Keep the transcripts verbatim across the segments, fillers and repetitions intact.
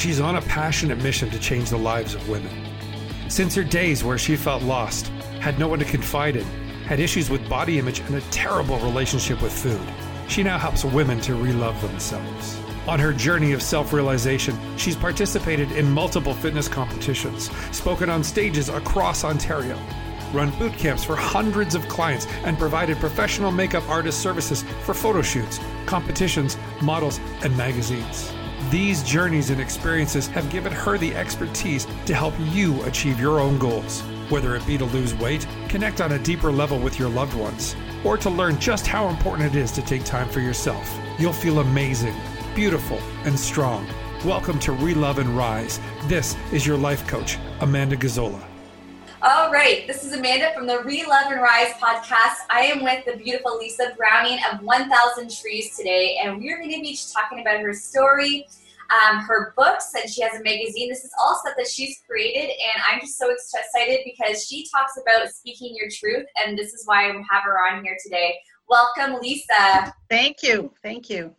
She's on a passionate mission to change the lives of women. Since her days where she felt lost, had no one to confide in, had issues with body image and a terrible relationship with food, she now helps women to relove themselves. On her journey of self-realization, she's participated in multiple fitness competitions, spoken on stages across Ontario, run boot camps for hundreds of clients, and provided professional makeup artist services for photo shoots, competitions, models, and magazines. These journeys and experiences have given her the expertise to help you achieve your own goals, whether it be to lose weight, connect on a deeper level with your loved ones, or to learn just how important it is to take time for yourself. You'll feel amazing, beautiful, and strong. Welcome to Relove and Rise. This is your life coach, Amanda Gazzola. All right, this is Amanda from the Relove and Rise podcast. I am with the beautiful Lisa Browning of one thousand Trees today, and we're going to be talking about her story, um, her books, and she has a magazine. This is all stuff that she's created, and I'm just so excited because she talks about speaking your truth, and this is why I have her on here today. Welcome, Lisa. Thank you. Thank you.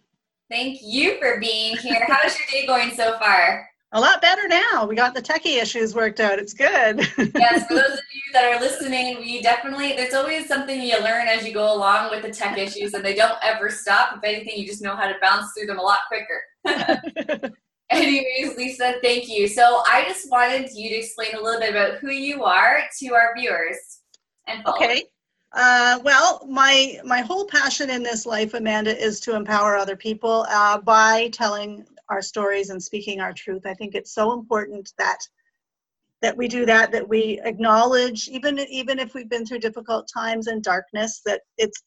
Thank you for being here. How is your day going so far? A lot better now. We got the techie issues worked out. It's good. Yes, for those of you that are listening, we definitely, there's always something you learn as you go along with the tech issues, and they don't ever stop. If anything, you just know how to bounce through them a lot quicker. Anyways, Lisa, thank you. So I just wanted you to explain a little bit about who you are to our viewers and followers. Okay. Uh, well, my my whole passion in this life, Amanda, is to empower other people uh, by telling our stories and speaking our truth. I think it's so important that that we do that, that we acknowledge, even, even if we've been through difficult times and darkness, that it's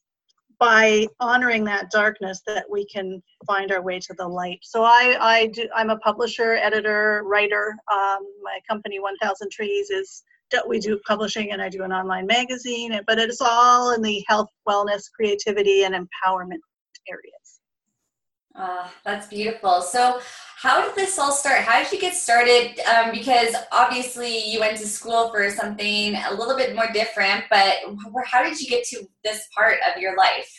by honoring that darkness that we can find our way to the light. So I, I do, I'm a publisher, editor, writer. Um, my company, one thousand Trees, is we do publishing, and I do an online magazine, but it's all in the health, wellness, creativity, and empowerment areas. Uh, that's beautiful. So how did this all start? How did you get started? Um, because obviously you went to school for something a little bit more different, but how did you get to this part of your life?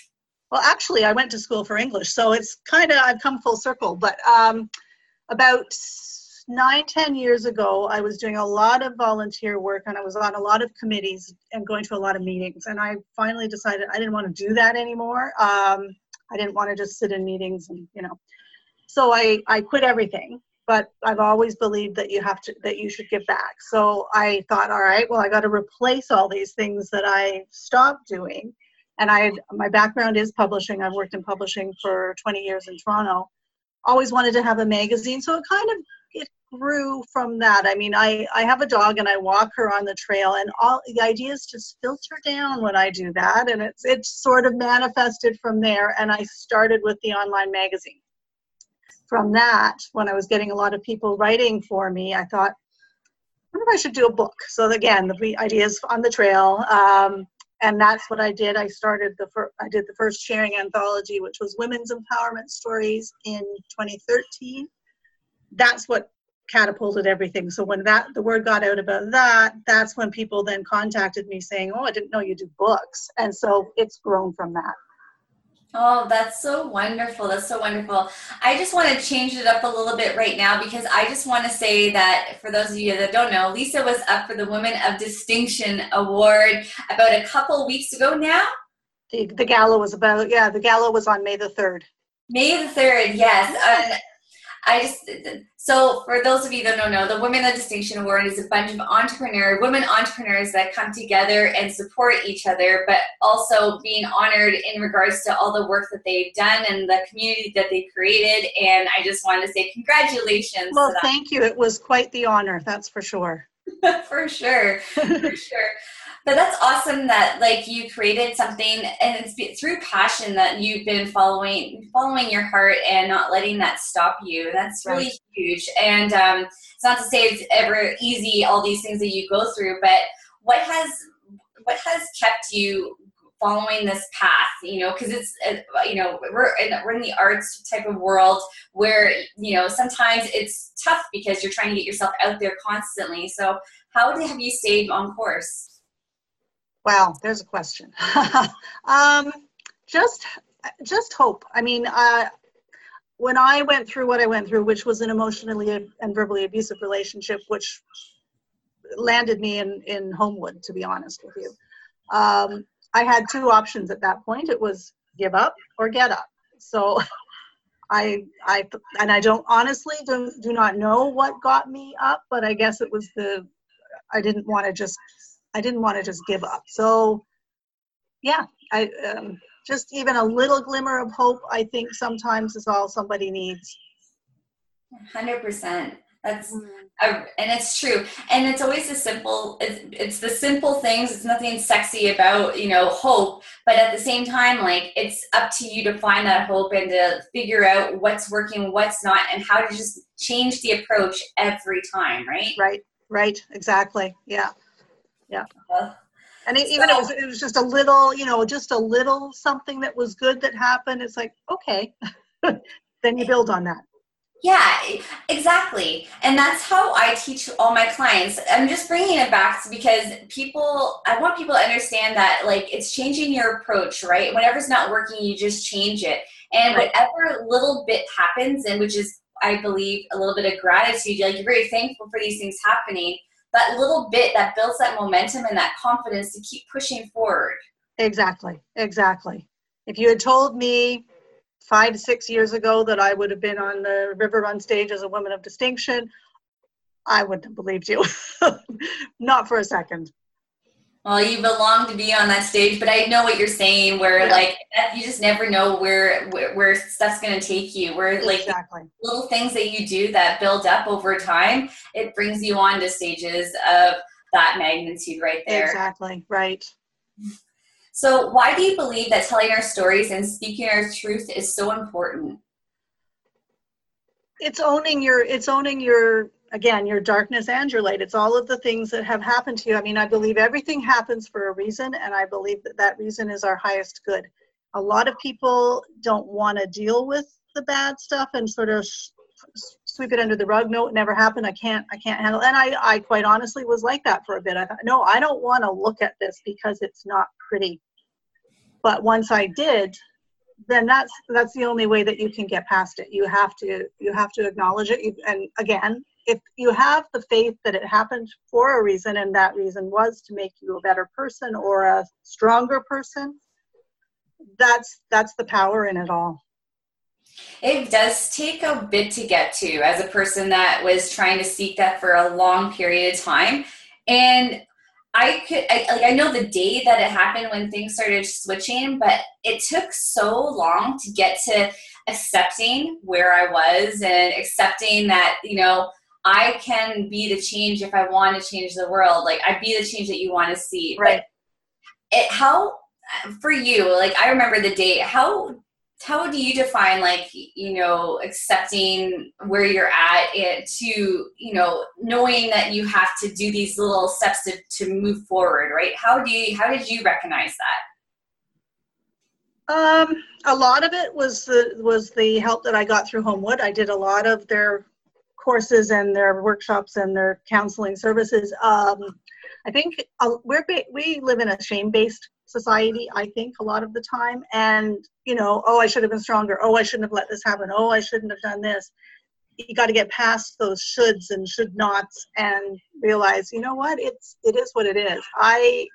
Well, actually, I went to school for English, so it's kind of, I've come full circle, but um, about Nine, ten years ago, I was doing a lot of volunteer work, and I was on a lot of committees and going to a lot of meetings. And I finally decided I didn't want to do that anymore. Um, I didn't want to just sit in meetings, and you know. So I, I quit everything. But I've always believed that you have to that you should give back. So I thought, all right, well, I got to replace all these things that I stopped doing. And I my background is publishing. I've worked in publishing for twenty years in Toronto. Always wanted to have a magazine, so it kind of it grew from that. I mean, I, I have a dog and I walk her on the trail, and all the ideas just filter down when I do that, and it's it's sort of manifested from there. And I started with the online magazine. From that, when I was getting a lot of people writing for me, I thought, I wonder if I should do a book. So again, the ideas on the trail, um, and that's what I did. I started the fir- I did the first sharing anthology, which was women's empowerment stories, in twenty thirteen. That's what catapulted everything. So when that the word got out about that, that's when people then contacted me saying, oh, I didn't know you do books. And so it's grown from that. Oh, that's so wonderful. That's so wonderful. I just want to change it up a little bit right now, because I just want to say that for those of you that don't know, Lisa was up for the Women of Distinction Award about a couple weeks ago now. The, the gala was about, yeah, the gala was on May the third. May the third, yes. Um, I just, so for those of you that don't know, the Women of Distinction Award is a bunch of entrepreneur, women entrepreneurs that come together and support each other, but also being honored in regards to all the work that they've done and the community that they created. And I just wanted to say congratulations. Well, thank you. It was quite the honor. That's for sure. For sure. For sure. But that's awesome that like you created something, and it's through passion that you've been following, following your heart and not letting that stop you. That's really right. Huge. And um, it's not to say it's ever easy, all these things that you go through, but what has, what has kept you following this path? You know, cause it's, you know, we're in, we're in the arts type of world where, you know, sometimes it's tough because you're trying to get yourself out there constantly. So how have you stayed on course? Wow, there's a question. um, just, just hope. I mean, uh, when I went through what I went through, which was an emotionally and verbally abusive relationship, which landed me in, in Homewood, to be honest with you, um, I had two options at that point. It was give up or get up. So I, I, and I don't honestly do, do not know what got me up, but I guess it was the, I didn't want to just, I didn't want to just give up. So yeah, I, um, just even a little glimmer of hope, I think sometimes is all somebody needs. one hundred percent. That's, and it's true. And it's always the simple, it's, it's the simple things. It's nothing sexy about, you know, hope, but at the same time, like, it's up to you to find that hope and to figure out what's working, what's not, and how to just change the approach every time. Right. Right. Right. Exactly. Yeah. Yeah. Well, and it, so, even it was, it was just a little, you know, just a little something that was good that happened. It's like, okay, then you build on that. Yeah, exactly. And that's how I teach all my clients. I'm just bringing it back because people, I want people to understand that, like, it's changing your approach, right? Whenever's not working, you just change it. And whatever little bit happens, and which is, I believe, a little bit of gratitude, like, you're very thankful for these things happening, that little bit that builds that momentum and that confidence to keep pushing forward. Exactly. Exactly. If you had told me five to six years ago that I would have been on the River Run stage as a woman of distinction, I wouldn't have believed you. Not for a second. Well, you belong to be on that stage, but I know what you're saying, where, yeah, like, you just never know where, where, where stuff's going to take you, where, like, exactly, little things that you do that build up over time, it brings you on to stages of that magnitude right there. Exactly. Right. So why do you believe that telling our stories and speaking our truth is so important? It's owning your, it's owning your, again, your darkness and your light. It's all of the things that have happened to you. I mean, I believe everything happens for a reason, and I believe that that reason is our highest good. A lot of people don't want to deal with the bad stuff and sort of sweep it under the rug. No, it never happened. I can't, I can't handle it. And I, I quite honestly was like that for a bit. I thought, no, I don't want to look at this because it's not pretty. But once I did, then that's that's the only way that you can get past it. You have to you have to acknowledge it. And again, if you have the faith that it happened for a reason, and that reason was to make you a better person or a stronger person, that's that's the power in it all. It does take a bit to get to, as a person that was trying to seek that for a long period of time. And I could, I, like, I know the day that it happened when things started switching, but it took so long to get to accepting where I was and accepting that, you know, I can be the change if I want to change the world. Like, I'd be the change that you want to see. Right. But it, how, for you, like, I remember the day, how, how do you define, like, you know, accepting where you're at, it to, you know, knowing that you have to do these little steps to, to move forward, right? How do you, how did you recognize that? Um, a lot of it was the, was the help that I got through Homewood. I did a lot of their courses and their workshops and their counseling services. Um, I think uh, we're, we live in a shame-based society, I think, a lot of the time. And, you know, oh, I should have been stronger. Oh, I shouldn't have let this happen. Oh, I shouldn't have done this. You got to get past those shoulds and should nots and realize, you know what, it's, it is what it is. I,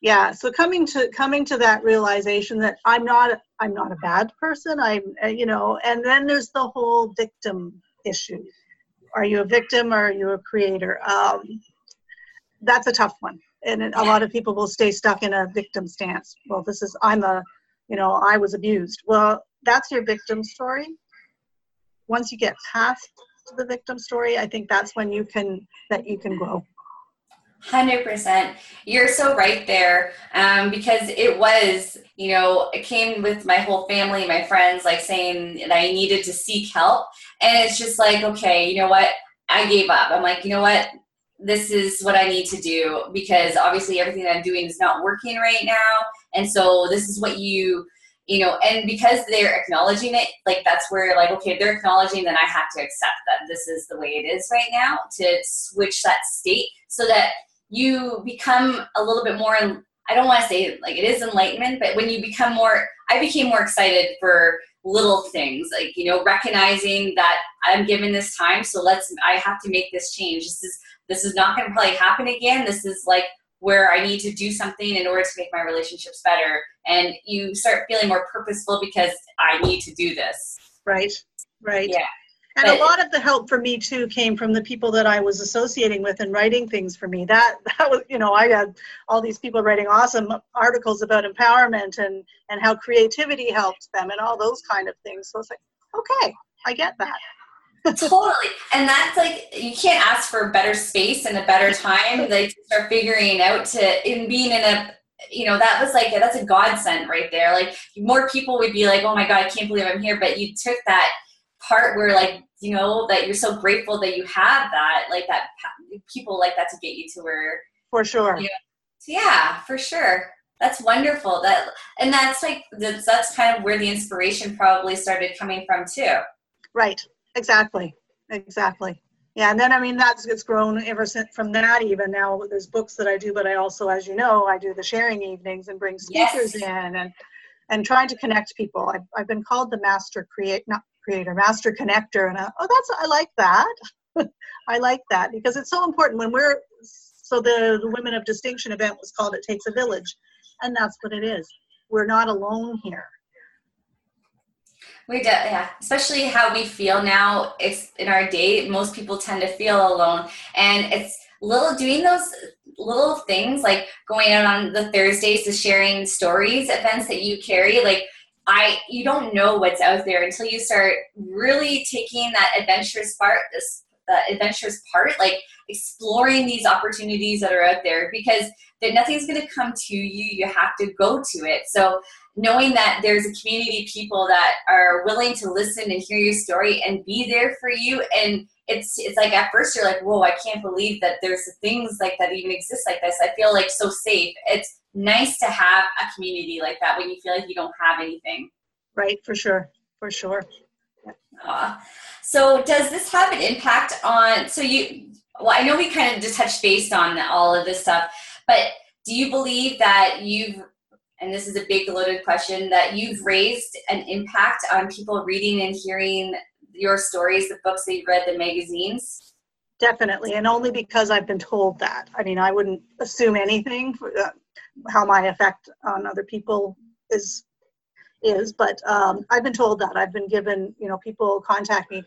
yeah. So coming to, coming to that realization that I'm not, I'm not a bad person. I'm, you know, and then there's the whole victim issue. Are you a victim or are you a creator? Um, that's a tough one. And a lot of people will stay stuck in a victim stance. Well, this is, I'm a, you know, I was abused. Well, that's your victim story. Once you get past the victim story, I think that's when you can, that you can grow. one hundred percent. You're so right there. Um, because it was, you know, it came with my whole family, my friends, like, saying that I needed to seek help. And it's just like, okay, you know what? I gave up. I'm like, you know what? This is what I need to do, because obviously everything that I'm doing is not working right now. And so this is what you, you know, and because they're acknowledging it, like, that's where, like, okay, they're acknowledging that I have to accept that this is the way it is right now, to switch that state so that you become a little bit more, I don't want to say, like, it is enlightenment, but when you become more, I became more excited for little things, like, you know, recognizing that I'm given this time, so let's, I have to make this change. This is, this is not going to probably happen again. This is like where I need to do something in order to make my relationships better. And you start feeling more purposeful because I need to do this. Right. Right. Yeah. And but, a lot of the help for me too came from the people that I was associating with and writing things for me. That that was, you know, I had all these people writing awesome articles about empowerment and, and how creativity helps them and all those kind of things. So it's like, okay, I get that. Totally. And that's like, you can't ask for a better space and a better time. Like, start figuring out to, in being in a, you know, that was like, that's a godsend right there. Like, more people would be like, oh my God, I can't believe I'm here. But you took that part where, like, you know, that you're so grateful that you have that, like, that people like that to get you to where, for sure, you know, yeah, for sure. That's wonderful. That, and that's like, that's, that's kind of where the inspiration probably started coming from too. Right. Exactly. Exactly. Yeah. And then, I mean, that's, it's grown ever since from that. Even now there's books that I do, but I also, as you know, I do the sharing evenings and bring speakers yes. in and, and trying to connect people. I've, I've been called the master create, not creator, master connector. And I, oh, that's, I like that. I like that because it's so important when we're, so the, the Women of Distinction event was called It Takes a Village. And that's what it is. We're not alone here. We do, yeah. Especially how we feel now, it's in our day, most people tend to feel alone. And it's little, doing those little things, like going out on the Thursdays to sharing stories, events that you carry, like, I, you don't know what's out there until you start really taking that adventurous part, this uh, adventurous part, like exploring these opportunities that are out there, because that nothing's going to come to you. You have to go to it. So knowing that there's a community of people that are willing to listen and hear your story and be there for you. And it's, it's like, at first you're like, whoa, I can't believe that there's things like that even exist like this. I feel like so safe. It's nice to have a community like that when you feel like you don't have anything. Right. For sure. For sure. Uh, so does this have an impact on, so you, well, I know we kind of just touched base on all of this stuff, but do you believe that you've, and this is a big loaded question, that you've raised an impact on people reading and hearing your stories, the books that you've read, the magazines? Definitely, and only because I've been told that. I mean, I wouldn't assume anything for uh, how my effect on other people is, is, but um, I've been told that. I've been given, you know, people contact me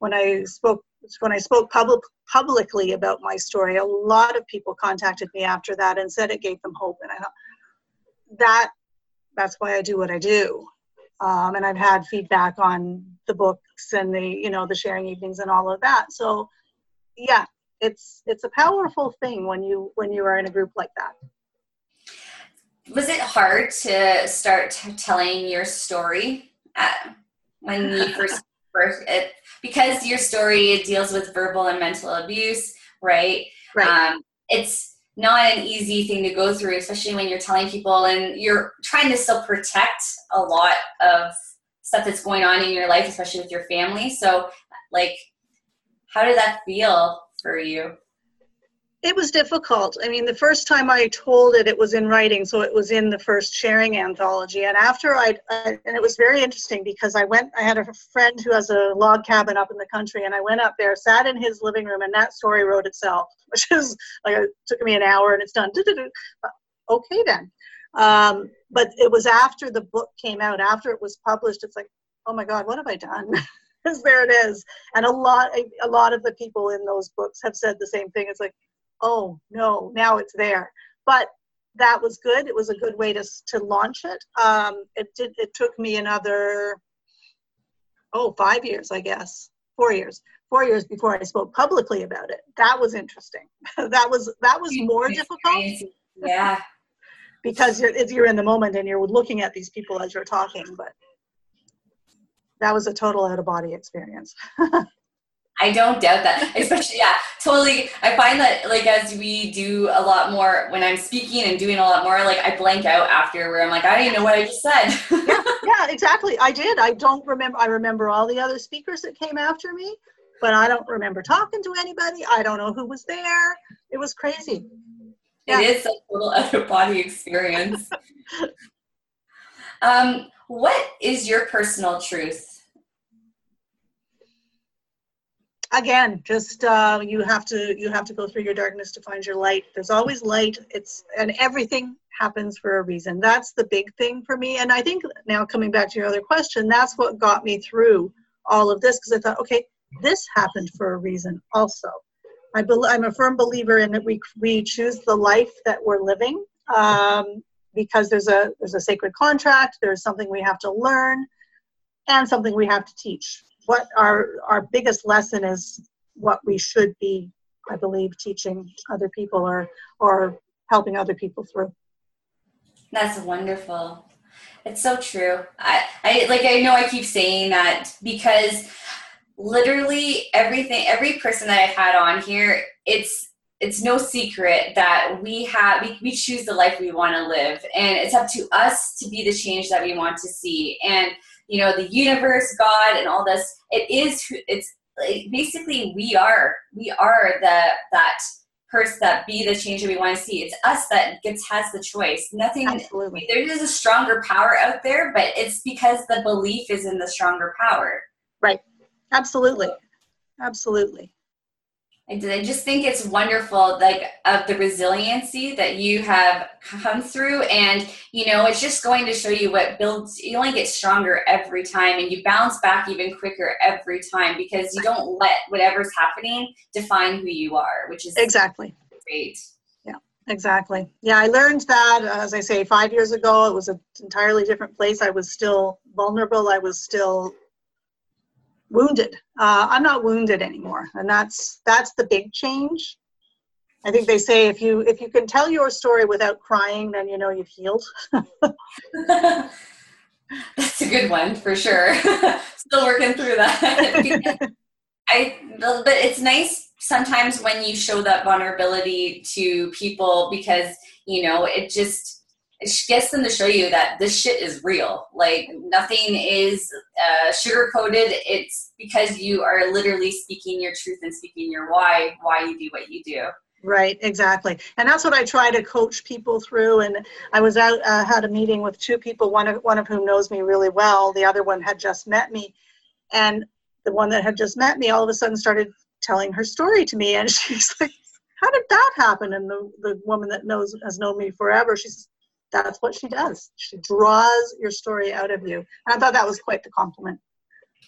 when I spoke, when I spoke public, publicly about my story. A lot of people contacted me after that and said it gave them hope, and I thought, that that's why I do what I do. Um, and I've had feedback on the books and the, you know, the sharing evenings and all of that. So yeah, it's, it's a powerful thing when you, when you are in a group like that. Was it hard to start t- telling your story at, when you first, first it, because your story deals with verbal and mental abuse, right? Right. Um, it's, not an easy thing to go through, especially when you're telling people and you're trying to still protect a lot of stuff that's going on in your life, especially with your family. So, like, how did that feel for you? It was difficult. I mean, the first time I told it, it was in writing. So it was in the first sharing anthology. And after I, I and it was very interesting because I went, I had a friend who has a log cabin up in the country, and I went up there, sat in his living room, and that story wrote itself, which is like, it took me an hour and it's done. Okay then. Um, but it was after the book came out, after it was published, it's like, oh my God, what have I done? Because there it is. And a lot, a lot of the people in those books have said the same thing. It's like, oh no, now it's there. But that was good. It was a good way to to launch it. Um, it did. It took me another, oh, five years, I guess, four years, four years before I spoke publicly about it. That was interesting. that was that was more difficult. Yeah, because you're you're in the moment and you're looking at these people as you're talking. But that was a total out of body experience. I don't doubt that, especially, yeah, totally. I find that, like, as we do a lot more, when I'm speaking and doing a lot more, like, I blank out after where I'm like, I don't even know what I just said. yeah, yeah, exactly. I did. I don't remember. I remember all the other speakers that came after me, but I don't remember talking to anybody. I don't know who was there. It was crazy. Yeah. It is a total out of body experience. Um, what is your personal truth? Again, just uh, you have to you have to go through your darkness to find your light. There's always light. It's and everything happens for a reason. That's the big thing for me. And I think now coming back to your other question, that's what got me through all of this, because I thought, okay, this happened for a reason. Also, I be- I'm a firm believer in that we we choose the life that we're living um, because there's a there's a sacred contract. There's something we have to learn and something we have to teach. What our our biggest lesson is what we should be, I believe, teaching other people or or helping other people through. That's wonderful. It's so true. I, I like I know I keep saying that because literally everything every person that I've had on here, it's it's no secret that we have we, we choose the life we want to live, and it's up to us to be the change that we want to see. And you know, the universe, God, and all this, it is, it's like, basically we are, we are the, that person that be the change that we want to see. It's us that gets, has the choice. Nothing, Absolutely. There is a stronger power out there, but it's because the belief is in the stronger power. Right. Absolutely. Absolutely. And I just think it's wonderful, like, of the resiliency that you have come through. And, you know, it's just going to show you what builds, you only get stronger every time, and you bounce back even quicker every time, because you don't let whatever's happening define who you are, which is exactly great. Yeah, exactly. Yeah, I learned that, as I say, five years ago. It was an entirely different place. I was still vulnerable. I was still wounded. Uh, I'm not wounded anymore. And that's, that's the big change. I think they say if you, if you can tell your story without crying, then you know you've healed. That's a good one for sure. Still working through that. I, but it's nice sometimes when you show that vulnerability to people, because, you know, it just, it gets them to show you that this shit is real. Like, nothing is uh, sugar-coated. It's because you are literally speaking your truth and speaking your why, why you do what you do. Right, exactly. And that's what I try to coach people through. And I was out, uh, had a meeting with two people, one of, one of whom knows me really well. The other one had just met me. And the one that had just met me all of a sudden started telling her story to me. And she's like, how did that happen? And the, the woman that knows has known me forever, she says, that's what she does. She draws your story out of you. And I thought that was quite the compliment.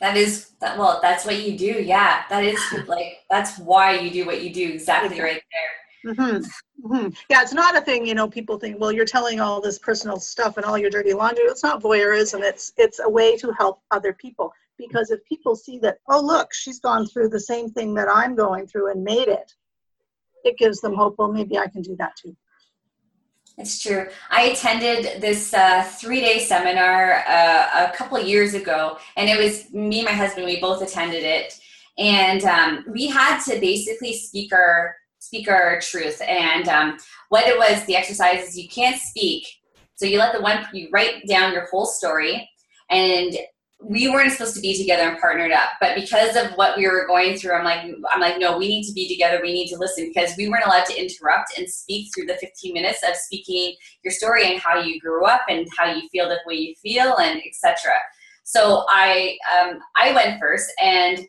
That is, that, well, that's what you do. Yeah, that is like, that's why you do what you do. Exactly right there. Mm-hmm. Mm-hmm. Yeah, it's not a thing, you know, people think, well, you're telling all this personal stuff and all your dirty laundry. It's not voyeurism. It's, it's a way to help other people. Because if people see that, oh, look, she's gone through the same thing that I'm going through and made it, it gives them hope. Well, maybe I can do that too. It's true. I attended this uh, three-day seminar uh, a couple years ago, and it was me and my husband. We both attended it, and um, we had to basically speak our speak our truth. And um, what it was, the exercise is you can't speak, so you let the one you write down your whole story. And we weren't supposed to be together and partnered up, but because of what we were going through, I'm like, I'm like, no, we need to be together. We need to listen, because we weren't allowed to interrupt and speak through the fifteen minutes of speaking your story and how you grew up and how you feel the way you feel and et cetera. So I, um, I went first, and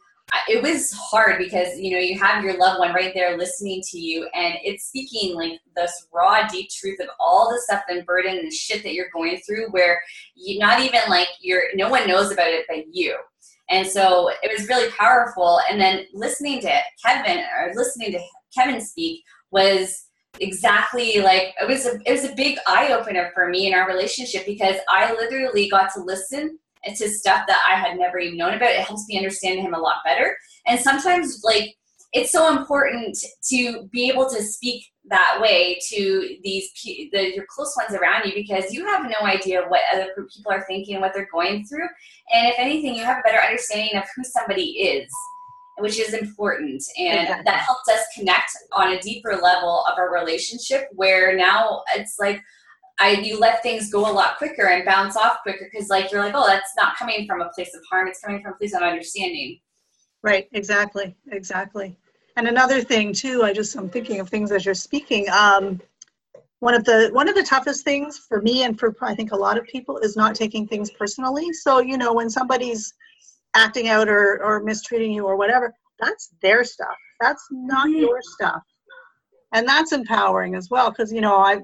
it was hard because, you know, you have your loved one right there listening to you, and it's speaking like this raw, deep truth of all the stuff and burden and shit that you're going through, where you not even like you're, no one knows about it but you. And so it was really powerful. And then listening to Kevin or listening to Kevin speak was exactly like, it was a, it was a big eye opener for me in our relationship, because I literally got to listen. It's his stuff that I had never even known about. It helps me understand him a lot better. And sometimes, like, it's so important to be able to speak that way to these the, your close ones around you, because you have no idea what other people are thinking, what they're going through. And if anything, you have a better understanding of who somebody is, which is important. And exactly. That helped us connect on a deeper level of our relationship, where now it's like, I, you let things go a lot quicker and bounce off quicker, because like you're like, oh, that's not coming from a place of harm. It's coming from a place of understanding. Right. Exactly. Exactly. And another thing too, I just, I'm thinking of things as you're speaking. Um, One of the one of the toughest things for me and for I think a lot of people is not taking things personally. So, you know, when somebody's acting out or, or mistreating you or whatever, that's their stuff. That's not mm-hmm. your stuff. And that's empowering as well, because, you know, I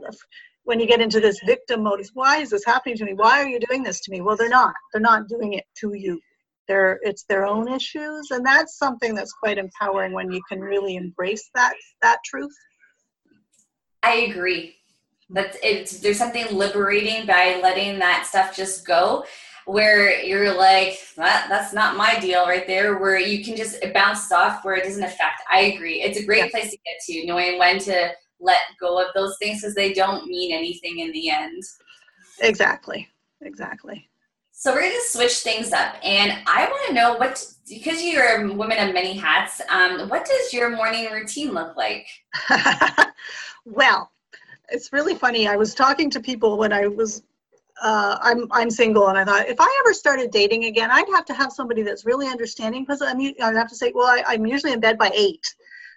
when you get into this victim mode, it's, why is this happening to me? Why are you doing this to me? Well, they're not. They're not doing it to you. They're, it's their own issues. And that's something that's quite empowering when you can really embrace that that truth. I agree. That's it's there's something liberating by letting that stuff just go, where you're like, that, that's not my deal right there, where you can just, it bounces off where it doesn't affect. I agree. It's a great yeah. place to get to, knowing when to let go of those things, because they don't mean anything in the end. Exactly. Exactly. So we're going to switch things up, and I want to know what, because you're a woman of many hats, um, what does your morning routine look like? Well, it's really funny. I was talking to people when I was, uh, I'm I'm single, and I thought, if I ever started dating again, I'd have to have somebody that's really understanding, because I'm, I'd have to say, well, I, I'm usually in bed by eight,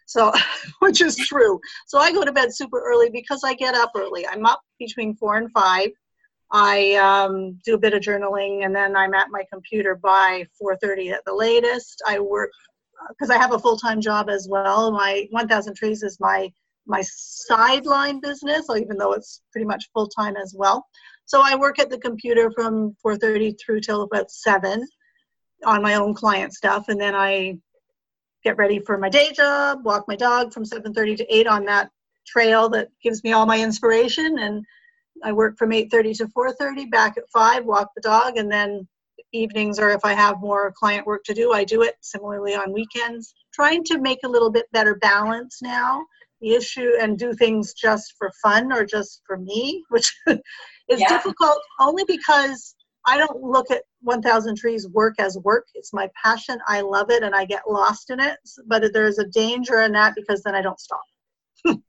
so which is true. So I go to bed super early because I get up early. I'm up between four and five. I um, do a bit of journaling, and then I'm at my computer by four thirty at the latest. I work, because I have a full-time job as well. My one thousand Trees is my my sideline business, even though it's pretty much full-time as well. So I work at the computer from four thirty through till about seven on my own client stuff, and then I get ready for my day job, walk my dog from seven thirty to eight on that trail that gives me all my inspiration, and I work from eight thirty to four thirty, back at five, walk the dog, and then evenings, or if I have more client work to do, I do it. Similarly on weekends, trying to make a little bit better balance now. The issue, and do things just for fun or just for me, which is yeah. difficult, only because I don't look at one thousand Trees work as work. It's my passion. I love it, and I get lost in it. But there's a danger in that, because then I don't stop.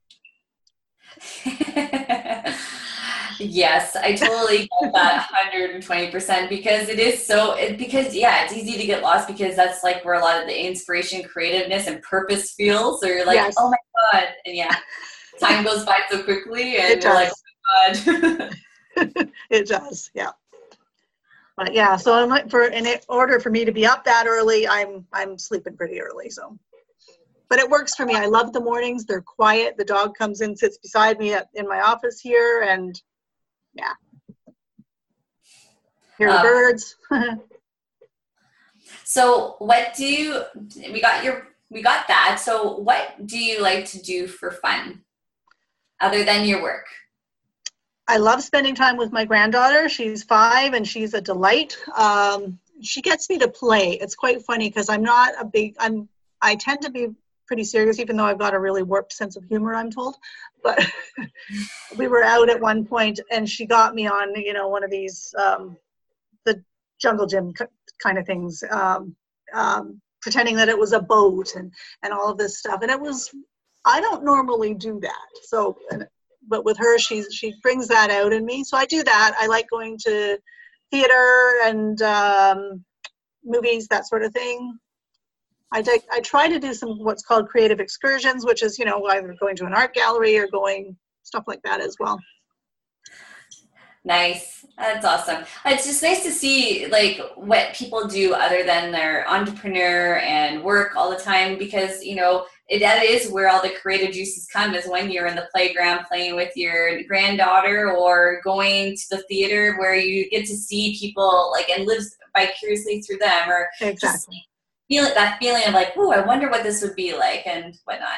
Yes, I totally get that one hundred twenty percent, because it is so, it, because yeah, it's easy to get lost, because that's like where a lot of the inspiration, creativeness, and purpose feels, or you're like, yes. oh my God. And yeah, time goes by so quickly, and you're like, oh my God. It does, yeah. But yeah, so I'm for, in order for me to be up that early, I'm I'm sleeping pretty early, so. But it works for me. I love the mornings. They're quiet. The dog comes in, sits beside me at, in my office here, and yeah. Hear the um, birds. So what do you, we got your, we got that. So what do you like to do for fun other than your work? I love spending time with my granddaughter. She's five, and she's a delight. Um, she gets me to play. It's quite funny, because I'm not a big, I'm, I tend to be pretty serious, even though I've got a really warped sense of humor, I'm told. But we were out at one point, and she got me on, you know, one of these um, the jungle gym c- kind of things, um, um, pretending that it was a boat and and all of this stuff. And it was, I don't normally do that. So, and, but with her, she she brings that out in me. So I do that. I like going to theater and um, movies, that sort of thing. I, take, I try to do some what's called creative excursions, which is, you know, either going to an art gallery or going stuff like that as well. Nice. That's awesome. It's just nice to see like what people do other than their entrepreneur and work all the time, because, you know, it, that is where all the creative juices come, is when you're in the playground playing with your granddaughter, or going to the theater where you get to see people like and live vicariously through them, or exactly. just, feel it, that feeling of like, oh, I wonder what this would be like and whatnot.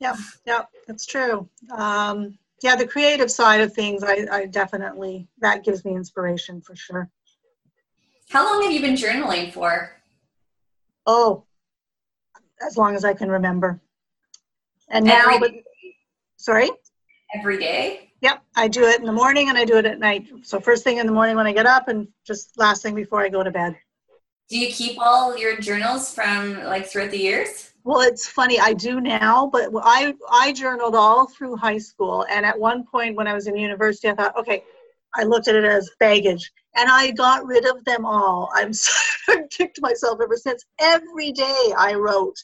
Yeah, yeah, that's true. Um, yeah, the creative side of things, I, I definitely, that gives me inspiration for sure. How long have you been journaling for? Oh, as long as I can remember. And Every now, but, sorry? Every day? Yep, I do it in the morning, and I do it at night. So first thing in the morning when I get up, and just last thing before I go to bed. Do you keep all your journals from like throughout the years? Well, it's funny. I do now, but I, I journaled all through high school. And at one point when I was in university, I thought, okay, I looked at it as baggage, and I got rid of them all. I'm so, I've kicked myself ever since. Every day I wrote.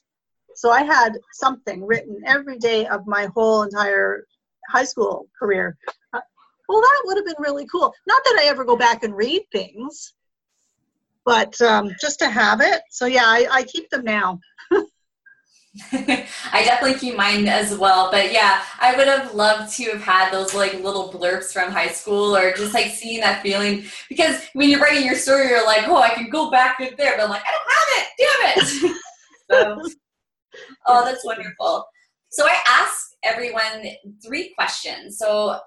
So I had something written every day of my whole entire high school career. Uh, well, that would have been really cool. Not that I ever go back and read things, but um, just to have it. So yeah, I, I keep them now. I definitely keep mine as well, but yeah, I would have loved to have had those like little blurbs from high school, or just like seeing that feeling, because when you're writing your story, you're like, oh, I can go back in there, but I'm like, I don't have it, damn it. So, oh, that's wonderful. So I ask everyone three questions. So,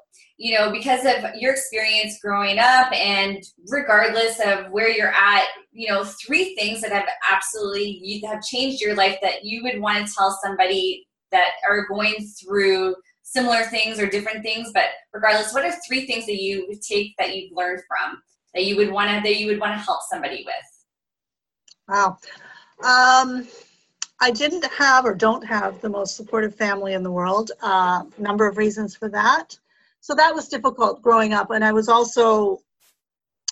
you know, because of your experience growing up and regardless of where you're at, you know, three things that have absolutely, you have changed your life that you would want to tell somebody that are going through similar things or different things, but regardless, what are three things that you would take that you've learned from that you would want to, that you would want to help somebody with? Wow. Um, I didn't have or don't have the most supportive family in the world. Uh, number of reasons for that. So that was difficult growing up. And I was also,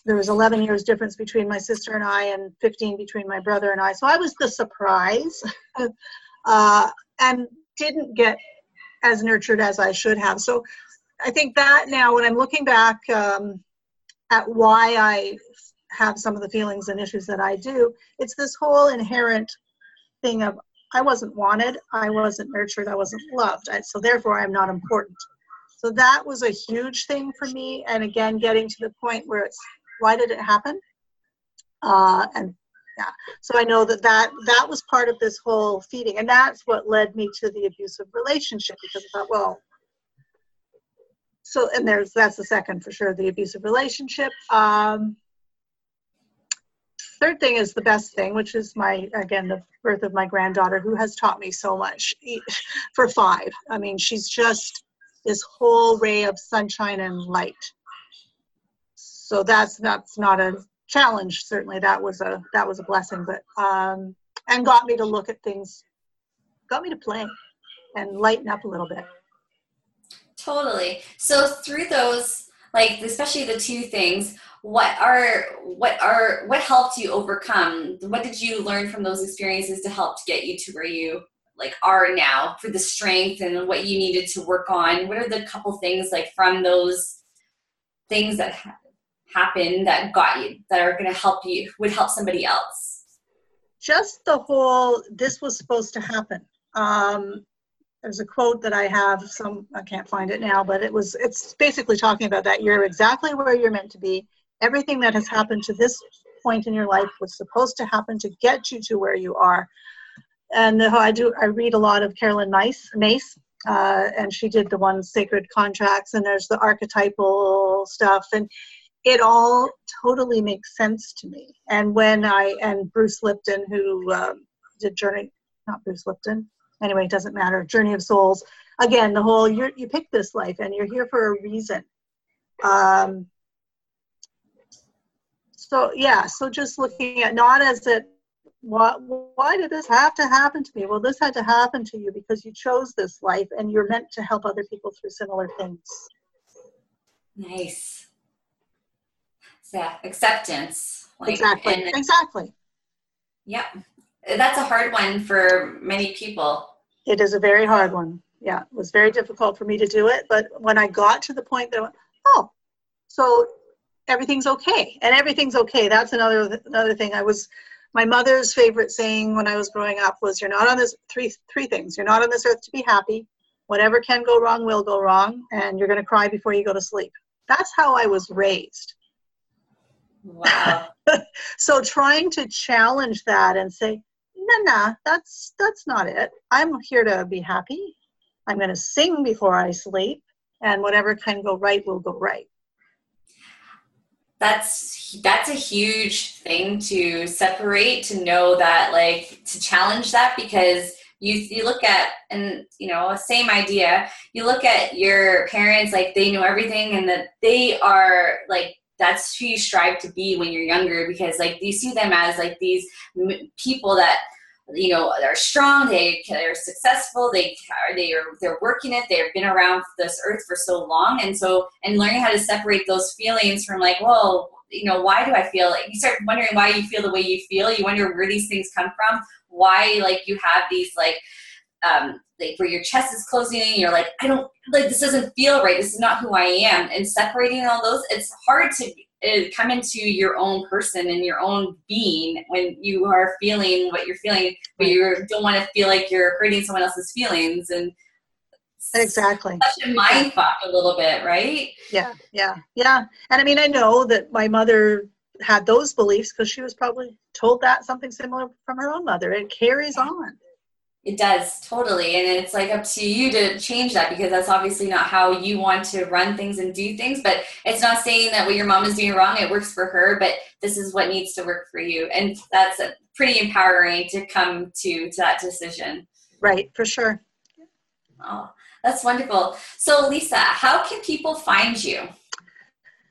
there was eleven years difference between my sister and I, and fifteen between my brother and I. So I was the surprise uh, and didn't get as nurtured as I should have. So I think that now when I'm looking back um, at why I have some of the feelings and issues that I do, it's this whole inherent thing of I wasn't wanted, I wasn't nurtured, I wasn't loved. I, so therefore I'm not important. So that was a huge thing for me. And again, getting to the point where it's, why did it happen? Uh, and yeah, so I know that, that that was part of this whole feeding. And that's what led me to the abusive relationship, because I thought, well, so, and there's, that's the second for sure, the abusive relationship. Um, third thing is the best thing, which is my, again, the birth of my granddaughter, who has taught me so much for five. I mean, she's just this whole ray of sunshine and light. So that's, that's not a challenge. Certainly that was a, that was a blessing, but, um, and got me to look at things, got me to play and lighten up a little bit. Totally. So through those, like, especially the two things, what are, what are, what helped you overcome? What did you learn from those experiences to help to get you to where you like are now, for the strength and what you needed to work on? What are the couple things like from those things that ha- happened that got you, that are going to help you, would help somebody else? Just the whole, this was supposed to happen. Um, there's a quote that I have, some, I can't find it now, but it was, it's basically talking about that you're exactly where you're meant to be. Everything that has happened to this point in your life was supposed to happen to get you to where you are. And I do. I read a lot of Caroline Myss, Mace, uh, and she did the one Sacred Contracts, and there's the archetypal stuff, and it all totally makes sense to me. And when I, and Bruce Lipton, who um, did Journey, not Bruce Lipton, anyway, it doesn't matter, Journey of Souls, again, the whole, you're, you pick this life, and you're here for a reason. Um, so, yeah, so just looking at, not as a, Why, why did this have to happen to me? Well, this had to happen to you because you chose this life and you're meant to help other people through similar things. Nice. Yeah, acceptance. Like, exactly. And, exactly. Yep. Yeah, that's a hard one for many people. It is a very hard one. Yeah. It was very difficult for me to do it. But when I got to the point that I went, oh, so everything's okay. And everything's okay. That's another another thing I was... My mother's favorite saying when I was growing up was, you're not on this, three three things. You're not on this earth to be happy. Whatever can go wrong will go wrong. And you're going to cry before you go to sleep. That's how I was raised. Wow. So trying to challenge that and say, nah, nah, that's, that's not it. I'm here to be happy. I'm going to sing before I sleep. And whatever can go right will go right. That's, that's a huge thing to separate, to know that, like, to challenge that, because you, you look at, and, you know, same idea, you look at your parents, like, they know everything, and that they are, like, that's who you strive to be when you're younger, because, like, you see them as, like, these people that, you know, they're strong, they, they're successful, they are, they are, they're working it, they've been around this earth for so long. And so, and learning how to separate those feelings from, like, well, you know, why do I feel like, you start wondering why you feel the way you feel, you wonder where these things come from, why, like, you have these, like, um, like where your chest is closing and you're like, I don't, like, this doesn't feel right. This is not who I am. And separating all those, it's hard to uh, come into your own person and your own being when you are feeling what you're feeling, but you don't want to feel like you're hurting someone else's feelings. And exactly. Such a mind fuck a little bit, right? Yeah, yeah, yeah. And I mean, I know that my mother had those beliefs because she was probably told that something similar from her own mother. It carries on. It does, totally. And it's like up to you to change that, because that's obviously not how you want to run things and do things. But it's not saying that what your mom is doing wrong, it works for her, but this is what needs to work for you. And that's a pretty empowering to come to, to that decision. Right, for sure. Oh, that's wonderful. So Lisa, how can people find you?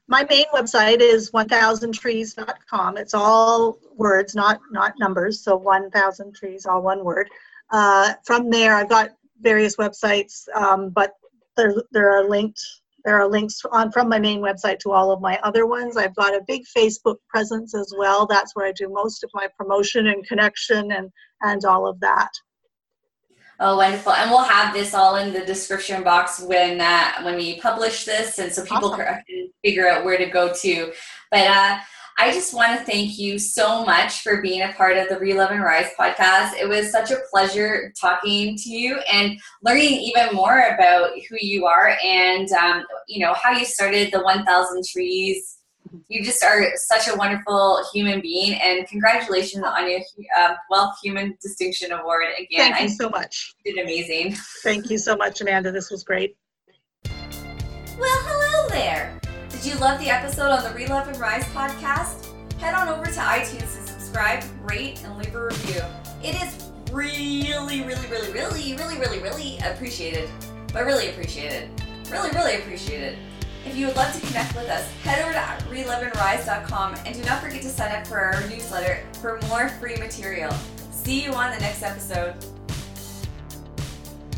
My main website is one thousand trees dot com. It's all words, not not numbers. So one thousand trees, all one word. Uh, from there, I've got various websites, um, but there, there are linked. There are links on from my main website to all of my other ones. I've got a big Facebook presence as well. That's where I do most of my promotion and connection and, and all of that. Oh, wonderful. And we'll have this all in the description box when uh, when we publish this, and so people awesome. Can figure out where to go to. But uh, I just want to thank you so much for being a part of the Relove and Rise podcast. It was such a pleasure talking to you and learning even more about who you are and, um, you know, how you started the one thousand trees. You just are such a wonderful human being, and congratulations on your uh, Wealth Human Distinction Award again. Thank you so much. You did amazing. Thank you so much, Amanda. This was great. Well, hello there. Did you love the episode on the Relove and Rise podcast? Head on over to iTunes and subscribe, rate, and leave a review. It is really, really, really, really, really, really, really appreciated. But really appreciated. Really, really appreciated. If you would love to connect with us, head over to relove and rise dot com and do not forget to sign up for our newsletter for more free material. See you on the next episode.